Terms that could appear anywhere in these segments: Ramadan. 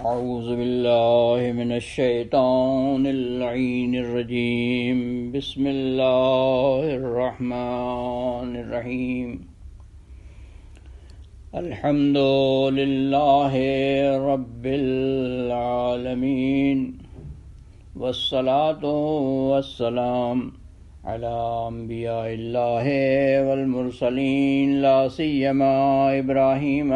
اعوذ باللہ من الشیطان اللعین الرجیم بسم اللہ الرحمن الرحیم الحمد للہ رب العالمین والصلاۃ والسلام علی انبیاء اللہ والمرسلین لا سیما ابراہیم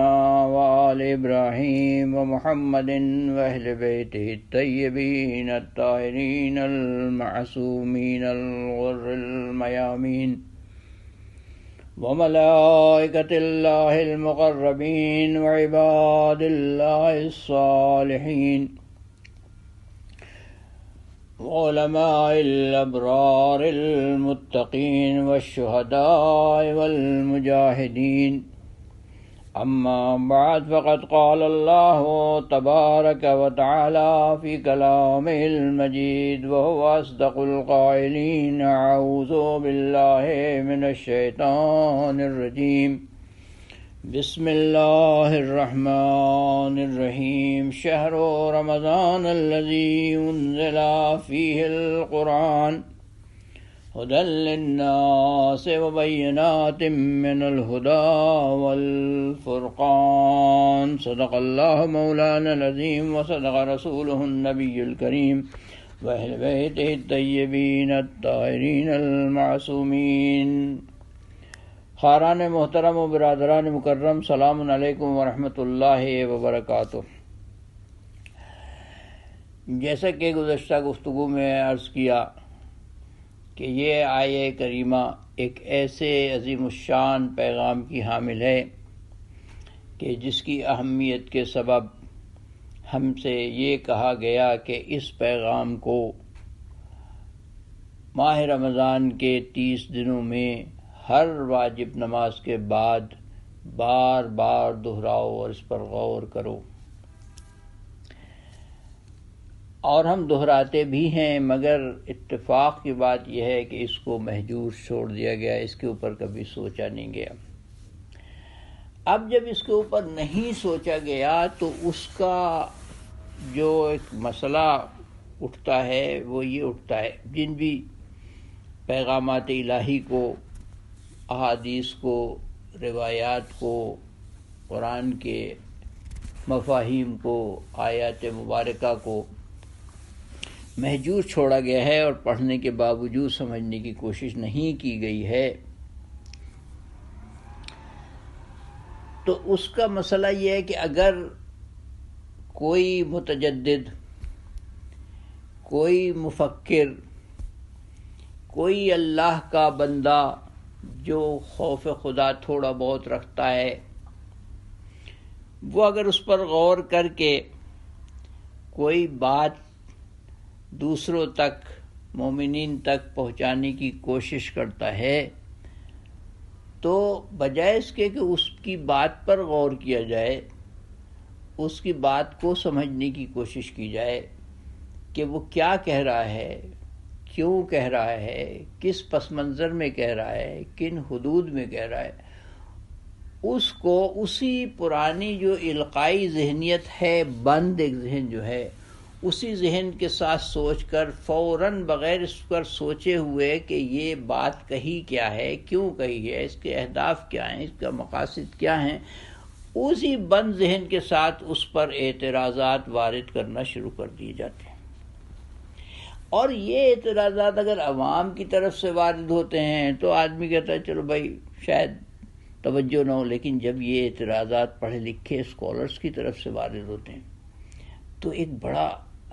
وآل ابراہیم ومحمد واہل بیتہ الطیبین الطاہرین المعصومین الغر المیامین وملائکۃ اللہ المقربین وعباد اللہ الصالحین علماء الابرار المتقین والشہداء والمجاہدین اما بعد فقد قال اللہ تبارک وتعالی فی کلامہ المجید وهو اصدق القائلین اعوذ باللہ من الشیطان الرجیم بسم اللہ الرحمن الرحیم شہر رمضان الذی انزل فیہ القرآن ھدی للناس وبینات من الھدی والفرقان صدق اللہ مولانا العظیم وصدق رسولہ النبی الکریم واہل بیتہ الطیبین الطاہرین المعصومین. خاران محترم و برادران مکرم، سلام علیکم ورحمۃ اللہ وبرکاتہ. جیسا کہ گزشتہ گفتگو میں عرض کیا کہ یہ آیہ کریمہ ایک ایسے عظیم الشان پیغام کی حامل ہے کہ جس کی اہمیت کے سبب ہم سے یہ کہا گیا کہ اس پیغام کو ماہ رمضان کے 30 دنوں میں ہر واجب نماز کے بعد بار بار دہراؤ اور اس پر غور کرو. اور ہم دہراتے بھی ہیں، مگر اتفاق کی بات یہ ہے کہ اس کو محجور چھوڑ دیا گیا، اس کے اوپر کبھی سوچا نہیں گیا. اب جب اس کے اوپر نہیں سوچا گیا تو اس کا جو ایک مسئلہ اٹھتا ہے وہ یہ اٹھتا ہے، جن بھی پیغامات الہی کو، احادیث کو، روایات کو، قرآن کے مفاہیم کو، آیات مبارکہ کو محجور چھوڑا گیا ہے اور پڑھنے کے باوجود سمجھنے کی کوشش نہیں کی گئی ہے، تو اس کا مسئلہ یہ ہے کہ اگر کوئی متجدد، کوئی مفکر، کوئی اللہ کا بندہ جو خوف خدا تھوڑا بہت رکھتا ہے، وہ اگر اس پر غور کر کے کوئی بات دوسروں تک، مومنین تک پہنچانے کی کوشش کرتا ہے تو بجائے اس کے کہ اس کی بات پر غور کیا جائے، اس کی بات کو سمجھنے کی کوشش کی جائے کہ وہ کیا کہہ رہا ہے، کیوں کہہ رہا ہے، کس پس منظر میں کہہ رہا ہے، کن حدود میں کہہ رہا ہے، اس کو اسی پرانی جو القائی ذہنیت ہے، بند ایک ذہن جو ہے، اسی ذہن کے ساتھ سوچ کر فوراً بغیر اس پر سوچے ہوئے کہ یہ بات کہی کیا ہے، کیوں کہی ہے، اس کے اہداف کیا ہیں، اس کا مقاصد کیا ہیں، اسی بند ذہن کے ساتھ اس پر اعتراضات وارد کرنا شروع کر دیے جاتے ہیں. اور یہ اعتراضات اگر عوام کی طرف سے وارد ہوتے ہیں تو آدمی کہتا ہے چلو بھائی شاید توجہ نہ ہو، لیکن جب یہ اعتراضات پڑھے لکھے اسکالرس کی طرف سے وارد ہوتے ہیں تو ایک بڑا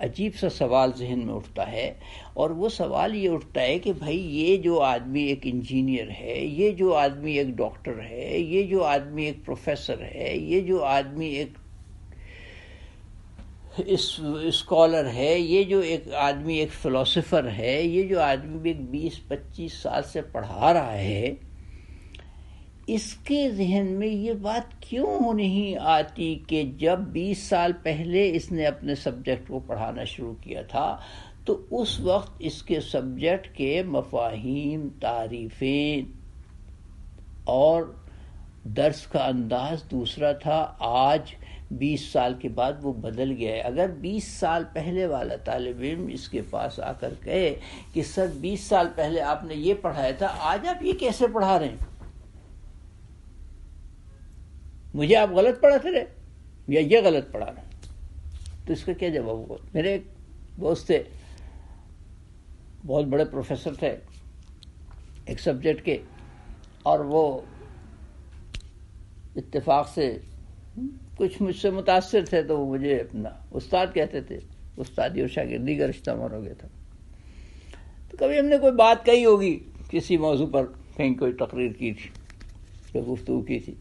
عجیب سا سوال ذہن میں اٹھتا ہے. اور وہ سوال یہ اٹھتا ہے کہ بھائی یہ جو آدمی ایک انجینئر ہے، یہ جو آدمی ایک ڈاکٹر ہے، یہ جو آدمی ایک پروفیسر ہے، یہ جو آدمی ایک اسکالر ہے، یہ جو ایک آدمی ایک فلسفر ہے، یہ جو آدمی بھی 20-25 سال سے پڑھا رہا ہے، اس کے ذہن میں یہ بات کیوں نہیں آتی کہ جب 20 سال پہلے اس نے اپنے سبجیکٹ کو پڑھانا شروع کیا تھا تو اس وقت اس کے سبجیکٹ کے مفاہیم، تعریفیں اور درس کا انداز دوسرا تھا، آج 20 سال کے بعد وہ بدل گیا ہے. اگر 20 سال پہلے والا طالب علم اس کے پاس آ کر کہے کہ سر 20 سال پہلے آپ نے یہ پڑھایا تھا، آج آپ یہ کیسے پڑھا رہے ہیں، مجھے آپ غلط پڑھاتے رہے یا یہ غلط پڑھا رہے، تو اس کا کیا جواب ہوگا؟ میرے ایک دوست تھے، بہت بڑے پروفیسر تھے ایک سبجیکٹ کے، اور وہ اتفاق سے کچھ مجھ سے متاثر تھے، تو وہ مجھے اپنا استاد کہتے تھے، استادی اور شاگردی کا رشتہ ہمارا ہو گیا تھا. تو کبھی ہم نے کوئی بات کہی ہوگی کسی موضوع پر، کہیں کوئی تقریر کی تھی، کوئی گفتگو کی تھی،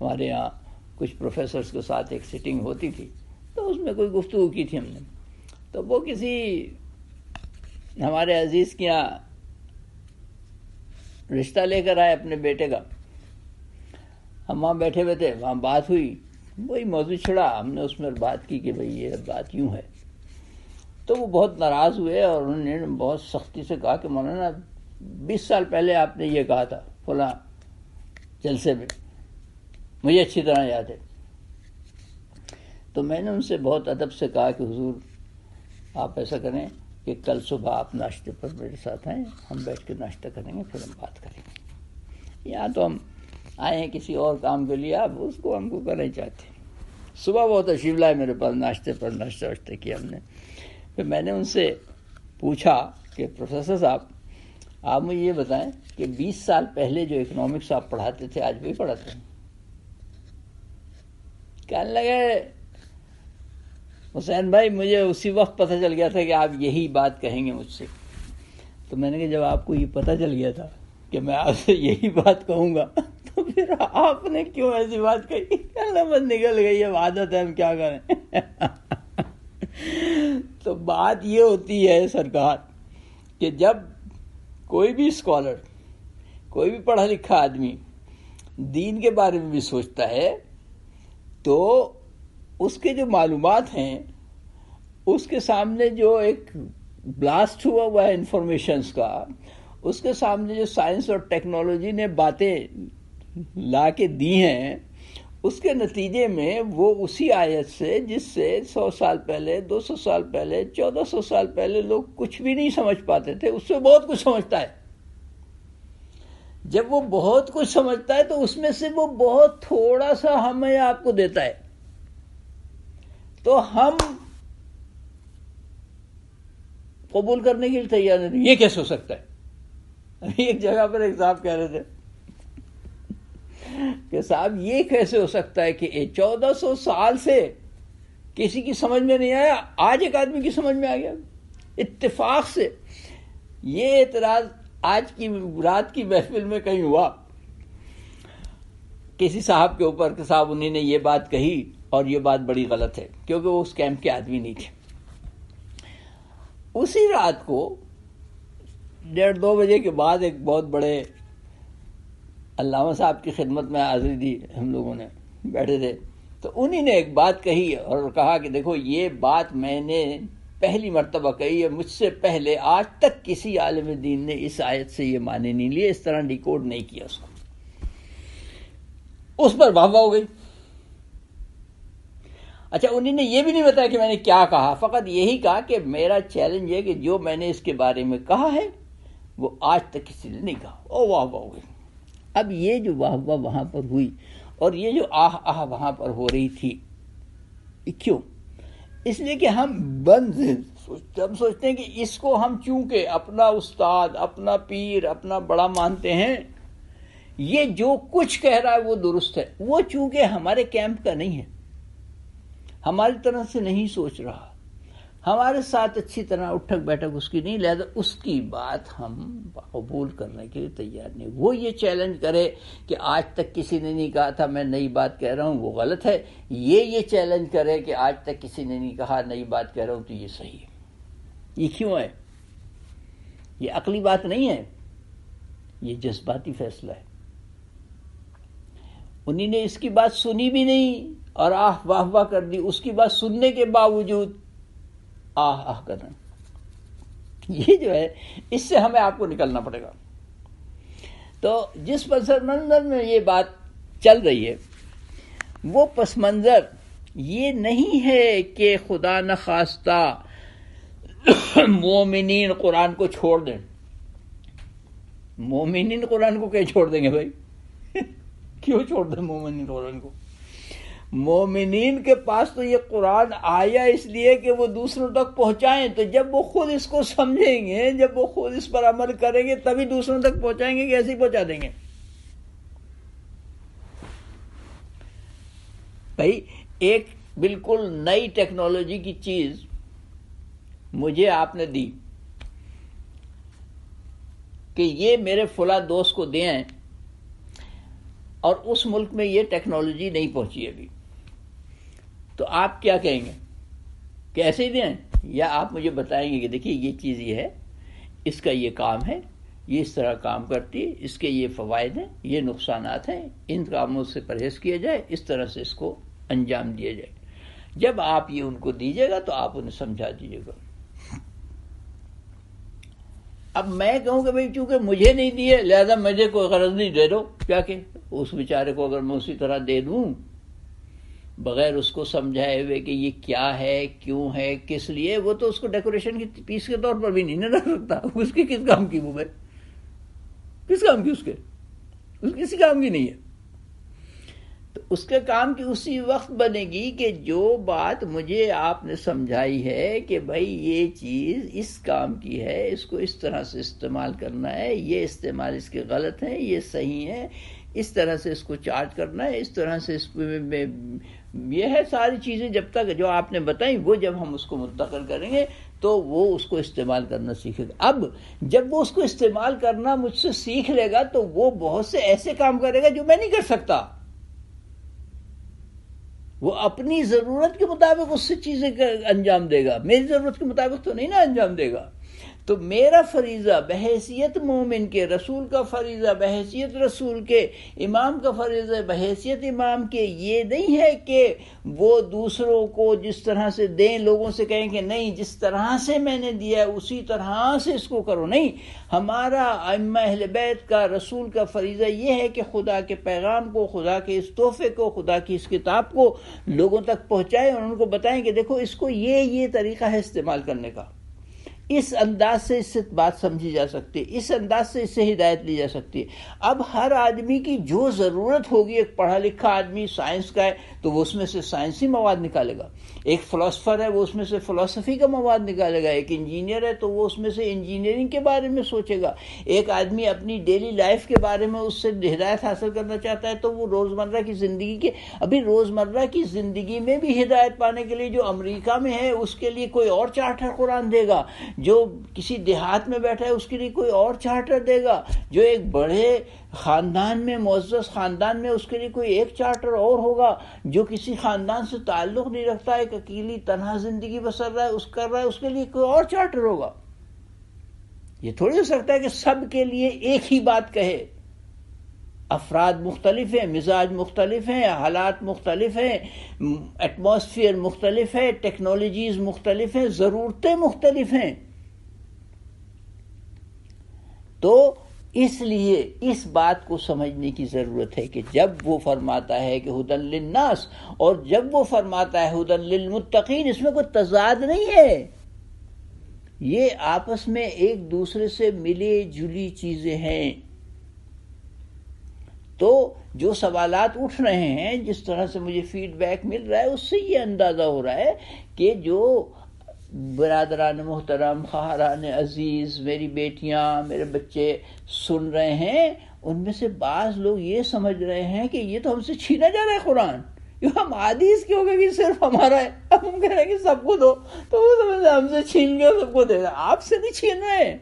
ہمارے یہاں کچھ پروفیسرز کے ساتھ ایک سیٹنگ ہوتی تھی، تو اس میں کوئی گفتگو کی تھی ہم نے، تو وہ کسی ہمارے عزیز کے یہاں رشتہ لے کر آئے اپنے بیٹے کا. ہم وہاں بیٹھے ہوئے تھے، وہاں بات ہوئی، وہی موضوع چھڑا، ہم نے اس میں بات کی کہ بھئی یہ بات یوں ہے. تو وہ بہت ناراض ہوئے اور انہوں نے بہت سختی سے کہا کہ مولانا 20 سال پہلے آپ نے یہ کہا تھا فلاں جلسے میں، مجھے اچھی طرح یاد ہے. تو میں نے ان سے بہت ادب سے کہا کہ حضور آپ ایسا کریں کہ کل صبح آپ ناشتے پر میرے ساتھ آئیں، ہم بیٹھ کے ناشتہ کریں گے، پھر ہم بات کریں گے. یا تو ہم آئے ہیں کسی اور کام کے لیے، آپ اس کو ہم کو کرنا چاہتے ہیں. صبح وہ تشریف لائے میرے پاس ناشتے پر، ناشتہ واشتہ کیا ہم نے. پھر میں نے ان سے پوچھا کہ پروفیسر صاحب آپ مجھے یہ بتائیں کہ 20 سال پہلے جو اکنامکس آپ پڑھاتے تھے آج بھی پڑھاتے ہیں؟ کہنے لگے حسین بھائی مجھے اسی وقت پتہ چل گیا تھا کہ آپ یہی بات کہیں گے مجھ سے. تو میں نے کہا جب آپ کو یہ پتہ چل گیا تھا کہ میں آپ سے یہی بات کہوں گا تو پھر آپ نے کیوں ایسی بات کہی؟ بس نکل گئی، اب عادت ہے، ہم کیا کریں. تو بات یہ ہوتی ہے سرکار کہ جب کوئی بھی اسکالر، کوئی بھی پڑھا لکھا آدمی دین کے بارے میں بھی سوچتا ہے تو اس کے جو معلومات ہیں، اس کے سامنے جو ایک بلاسٹ ہوا ہوا ہے انفارمیشنس کا، اس کے سامنے جو سائنس اور ٹیکنالوجی نے باتیں لا کے دی ہیں، اس کے نتیجے میں وہ اسی آیت سے جس سے 100 سال پہلے، 200 سال پہلے، 1400 سال پہلے لوگ کچھ بھی نہیں سمجھ پاتے تھے، اس سے بہت کچھ سمجھتا ہے. جب وہ بہت کچھ سمجھتا ہے تو اس میں سے وہ بہت تھوڑا سا ہمیں آپ کو دیتا ہے. تو ہم قبول کرنے کے لیے تیار نہیں. یہ کیسے ہو سکتا ہے؟ ابھی ایک جگہ پر ایک صاحب کہہ رہے تھے کہ صاحب یہ کیسے ہو سکتا ہے کہ 1400 سال سے کسی کی سمجھ میں نہیں آیا، آج ایک آدمی کی سمجھ میں آ گیا اتفاق سے. یہ اعتراض آج کی رات کی محفل میں کہیں ہوا کسی صاحب کے اوپر کہ صاحب انہیں نے یہ بات کہی اور یہ بات بڑی غلط ہے، کیونکہ وہ اس کیمپ کے آدمی نہیں تھے. اسی رات کو 1:30-2 بجے کے بعد ایک بہت بڑے علامہ صاحب کی خدمت میں حاضری دی، ہم لوگوں نے بیٹھے تھے، تو انہی نے ایک بات کہی اور کہا کہ دیکھو یہ بات میں نے پہلی مرتبہ کہی ہے، مجھ سے پہلے آج تک کسی عالم دین نے اس آیت سے یہ معنی نہیں لیے، اس طرح ڈیکوڈ نہیں کیا اس کو. اس پر واہ واہ ہو گئی. اچھا انہی نے یہ بھی نہیں بتایا کہ میں نے کیا کہا، فقط یہی کہا کہ میرا چیلنج یہ کہ جو میں نے اس کے بارے میں کہا ہے وہ آج تک کسی نے نہیں کہا. او واہ واہ ہو گئی. اب یہ جو واہ واہ وہاں پر ہوئی اور یہ جو آہ آہ وہاں پر ہو رہی تھی، کیوں؟ اس لیے کہ ہم سوچتے ہیں کہ اس کو ہم چونکہ اپنا استاد، اپنا پیر، اپنا بڑا مانتے ہیں، یہ جو کچھ کہہ رہا ہے وہ درست ہے. وہ چونکہ ہمارے کیمپ کا نہیں ہے، ہماری طرح سے نہیں سوچ رہا، ہمارے ساتھ اچھی طرح اٹھک بیٹھک اس کی نہیں، لہذا اس کی بات ہم قبول کرنے کے لیے تیار نہیں. وہ یہ چیلنج کرے کہ آج تک کسی نے نہیں کہا تھا میں نئی بات کہہ رہا ہوں، وہ غلط ہے. یہ چیلنج کرے کہ آج تک کسی نے نہیں کہا، نئی بات کہہ رہا ہوں تو یہ صحیح ہے. یہ کیوں ہے؟ یہ عقلی بات نہیں ہے، یہ جذباتی فیصلہ ہے. انہی نے اس کی بات سنی بھی نہیں اور آہ واہ واہ کر دی. اس کی بات سننے کے باوجود آہ آہ کرنا، یہ جو ہے اس سے ہمیں آپ کو نکلنا پڑے گا. تو جس پس منظر میں یہ بات چل رہی ہے، وہ پس منظر یہ نہیں ہے کہ خدا نخواستہ مومنین قرآن کو چھوڑ دیں. مومنین قرآن کو کیا چھوڑ دیں گے بھائی؟ کیوں چھوڑ دیں مومنین قرآن کو؟ مومنین کے پاس تو یہ قرآن آیا اس لیے کہ وہ دوسروں تک پہنچائیں. تو جب وہ خود اس کو سمجھیں گے، جب وہ خود اس پر عمل کریں گے، تبھی دوسروں تک پہنچائیں گے کہ ایسے ہی پہنچا دیں گے. بھائی ایک بالکل نئی ٹیکنالوجی کی چیز مجھے آپ نے دی کہ یہ میرے فلاں دوست کو دیں، اور اس ملک میں یہ ٹیکنالوجی نہیں پہنچی ابھی، تو آپ کیا کہیں گے؟ کہ ایسے ہی دیں، یا آپ مجھے بتائیں گے کہ دیکھیے یہ چیز یہ ہے، اس کا یہ کام ہے، یہ اس طرح کام کرتی ہے، اس کے یہ فوائد ہیں، یہ نقصانات ہیں، ان کاموں سے پرہیز کیا جائے، اس طرح سے اس کو انجام دیا جائے. جب آپ یہ ان کو دیجیے گا تو آپ انہیں سمجھا دیجیے گا. اب میں کہوں کہ بھائی چونکہ مجھے نہیں دیے لہذا مجھے کوئی غرض نہیں، دے دو. کیا کہ اس بیچارے کو اگر میں اسی طرح دے دوں بغیر اس کو سمجھائے ہوئے کہ یہ کیا ہے، کیوں ہے، کس لیے، وہ تو اس کو ڈیکوریشن کی پیس کے طور پر بھی نہیں نہ رکھ سکتا. اس کے کس کام کی وہ بھائی، کس کام کی؟ اس کے کسی کام کی نہیں ہے. تو اس کے کام کی اسی وقت بنے گی کہ جو بات مجھے آپ نے سمجھائی ہے کہ بھائی یہ چیز اس کام کی ہے، اس کو اس طرح سے استعمال کرنا ہے، یہ استعمال اس کے غلط ہیں، یہ صحیح ہے، اس طرح سے اس کو چارج کرنا ہے، اس طرح سے اس میں یہ ہے. ساری چیزیں جب تک جو آپ نے بتائیں وہ جب ہم اس کو منتقل کریں گے تو وہ اس کو استعمال کرنا سیکھے گا. اب جب وہ اس کو استعمال کرنا مجھ سے سیکھ لے گا تو وہ بہت سے ایسے کام کرے گا جو میں نہیں کر سکتا. وہ اپنی ضرورت کے مطابق اس سے چیزیں انجام دے گا، میری ضرورت کے مطابق تو نہیں نا انجام دے گا. تو میرا فریضہ بحیثیت مومن کے، رسول کا فریضہ بحیثیت رسول کے، امام کا فریضہ بحیثیت امام کے، یہ نہیں ہے کہ وہ دوسروں کو جس طرح سے دیں لوگوں سے کہیں کہ نہیں جس طرح سے میں نے دیا اسی طرح سے اس کو کرو. نہیں، ہمارا ائمہ اہل بیت کا، رسول کا فریضہ یہ ہے کہ خدا کے پیغام کو، خدا کے اس تحفے کو، خدا کی اس کتاب کو لوگوں تک پہنچائیں اور ان کو بتائیں کہ دیکھو اس کو یہ طریقہ ہے استعمال کرنے کا، اس انداز سے اس سے بات سمجھی جا سکتی ہے، اس انداز سے اس سے ہدایت لی جا سکتی ہے. اب ہر آدمی کی جو ضرورت ہوگی، ایک پڑھا لکھا آدمی سائنس کا ہے تو وہ اس میں سے سائنسی مواد نکالے گا، ایک فلاسفر ہے وہ اس میں سے فلاسفی کا مواد نکالے گا، ایک انجینئر ہے تو وہ اس میں سے انجینئرنگ کے بارے میں سوچے گا، ایک آدمی اپنی ڈیلی لائف کے بارے میں اس سے ہدایت حاصل کرنا چاہتا ہے تو وہ روزمرہ کی زندگی کے، ابھی روزمرہ کی زندگی میں بھی ہدایت پانے کے لیے جو امریکہ میں ہے اس کے لیے کوئی اور چارٹر قرآن دے گا، جو کسی دیہات میں بیٹھا ہے اس کے لیے کوئی اور چارٹر دے گا، جو ایک بڑے خاندان میں، معزز خاندان میں، اس کے لیے کوئی ایک چارٹر اور ہوگا، جو کسی خاندان سے تعلق نہیں رکھتا، ایک اکیلی تنہا زندگی بسر رہا ہے، اس کر رہا ہے، اس کے لیے کوئی اور چارٹر ہوگا. یہ تھوڑی ہو سکتا ہے کہ سب کے لیے ایک ہی بات کہے. افراد مختلف ہیں، مزاج مختلف ہیں، حالات مختلف ہیں، ایٹماسفیئر مختلف ہے، ٹیکنالوجیز مختلف ہیں، ضرورتیں مختلف ہیں. تو اس لیے اس بات کو سمجھنے کی ضرورت ہے کہ جب وہ فرماتا ہے کہ ہدی للناس اور جب وہ فرماتا ہے ہدی للمتقین، اس میں کوئی تضاد نہیں ہے. یہ آپس میں ایک دوسرے سے ملی جلی چیزیں ہیں. تو جو سوالات اٹھ رہے ہیں، جس طرح سے مجھے فیڈ بیک مل رہا ہے، اس سے یہ اندازہ ہو رہا ہے کہ جو برادران محترم، خواہران عزیز، میری بیٹیاں، میرے بچے سن رہے ہیں، ان میں سے بعض لوگ یہ سمجھ رہے ہیں کہ یہ تو ہم سے چھینا جا رہا ہے قرآن، یہ ہم عادی اس کے ہو گئے کہ صرف ہمارا ہے، اب ہم کہہ رہے ہیں کہ سب کو دو، تو وہ سمجھ رہے ہم سے چھین گئے سب کو دے رہا. آپ سے نہیں چھین رہے ہیں،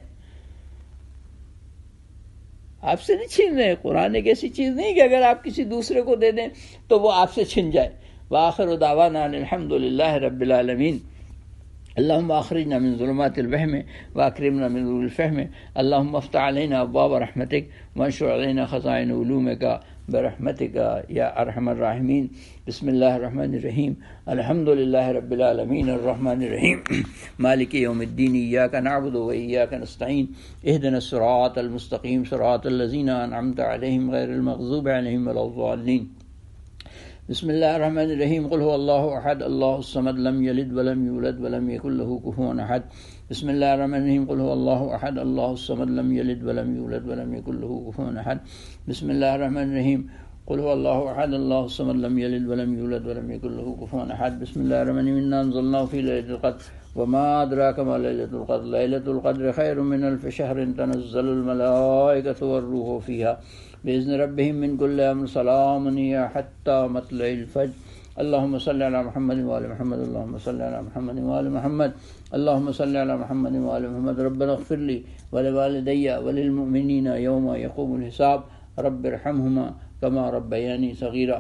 آپ سے نہیں چھین رہے. قرآن ایک ایسی چیز نہیں کہ اگر آپ کسی دوسرے کو دے دیں تو وہ آپ سے چھن جائے. وآخر دعوانا الحمدللہ رب العالمین. اللہم اخرجنا من ظلمات الوہم واکرمنا من نور الفہم. اللہم افتح علینا ابواب رحمتک وانشر علینا خزائن علومک برحمتک یا ارحم الراحمین. بسم اللہ الرحمن الرحیم. الحمدللہ رب العالمین الرحمن الرحیم مالک یوم الدین. ایاک نعبد و ایاک نستعین اهدنا الصراط المستقیم صراط الذین انعمت علیہم غیر المغضوب علیہم ولا الضالین. بسم اللہ الرحمن الرحیم قل هو اللہ احد اللہ الصمد لم یلد ولم یولد ولم یکن لہ کفوا احد بسم اللہ الرحمن الرحیم قل هو اللہ احد اللہ الصمد لم یلد ولم یولد ولم یکن لہ کفوا احد بسم اللہ الرحمن الرحیم قل هو الله احد الله الصمد لم يلد ولم يولد ولم يكن له كفوا احد بسم الله الرحمن الرحيم انا انزلناه في ليله القدر وما ادراك ما ليله القدر ليله القدر خير من الف شهر تنزل الملائكه والروح فيها باذن ربهم من كل امر سلام هي حتى مطلع الفجر اللهم صل على محمد وعلى محمد اللهم صل على محمد وعلى محمد اللهم صل على محمد وعلى محمد ربنا اغفر لي ولوالدي وللمؤمنين يوم يقوم الحساب رب ارحمهما كما ربياني صغيرا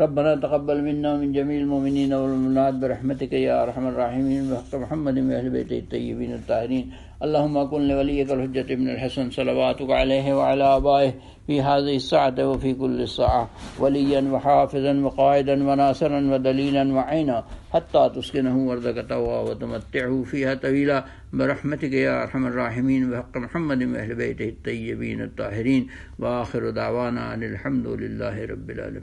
ربنا تقبل منا من جميع المؤمنين والمؤمنات برحمتك يا ارحم الراحمين بحق محمد واهل بيته الطيبين الطاهرين اللهم كن لوليك الحجة ابن الحسن صلواتك عليه وعلى آبائه في هذه الساعة وفي كل ساعة وليا وحافظا وقائدا وناصرا ودليلا وعينا حتى تسكنه أرضك طوعا وتمتعه فيها طويلا برحمتك يا أرحم الراحمين بحق محمد وأهل بيته الطيبين الطاهرين وآخر دعوانا أن الحمد لله رب العالمين.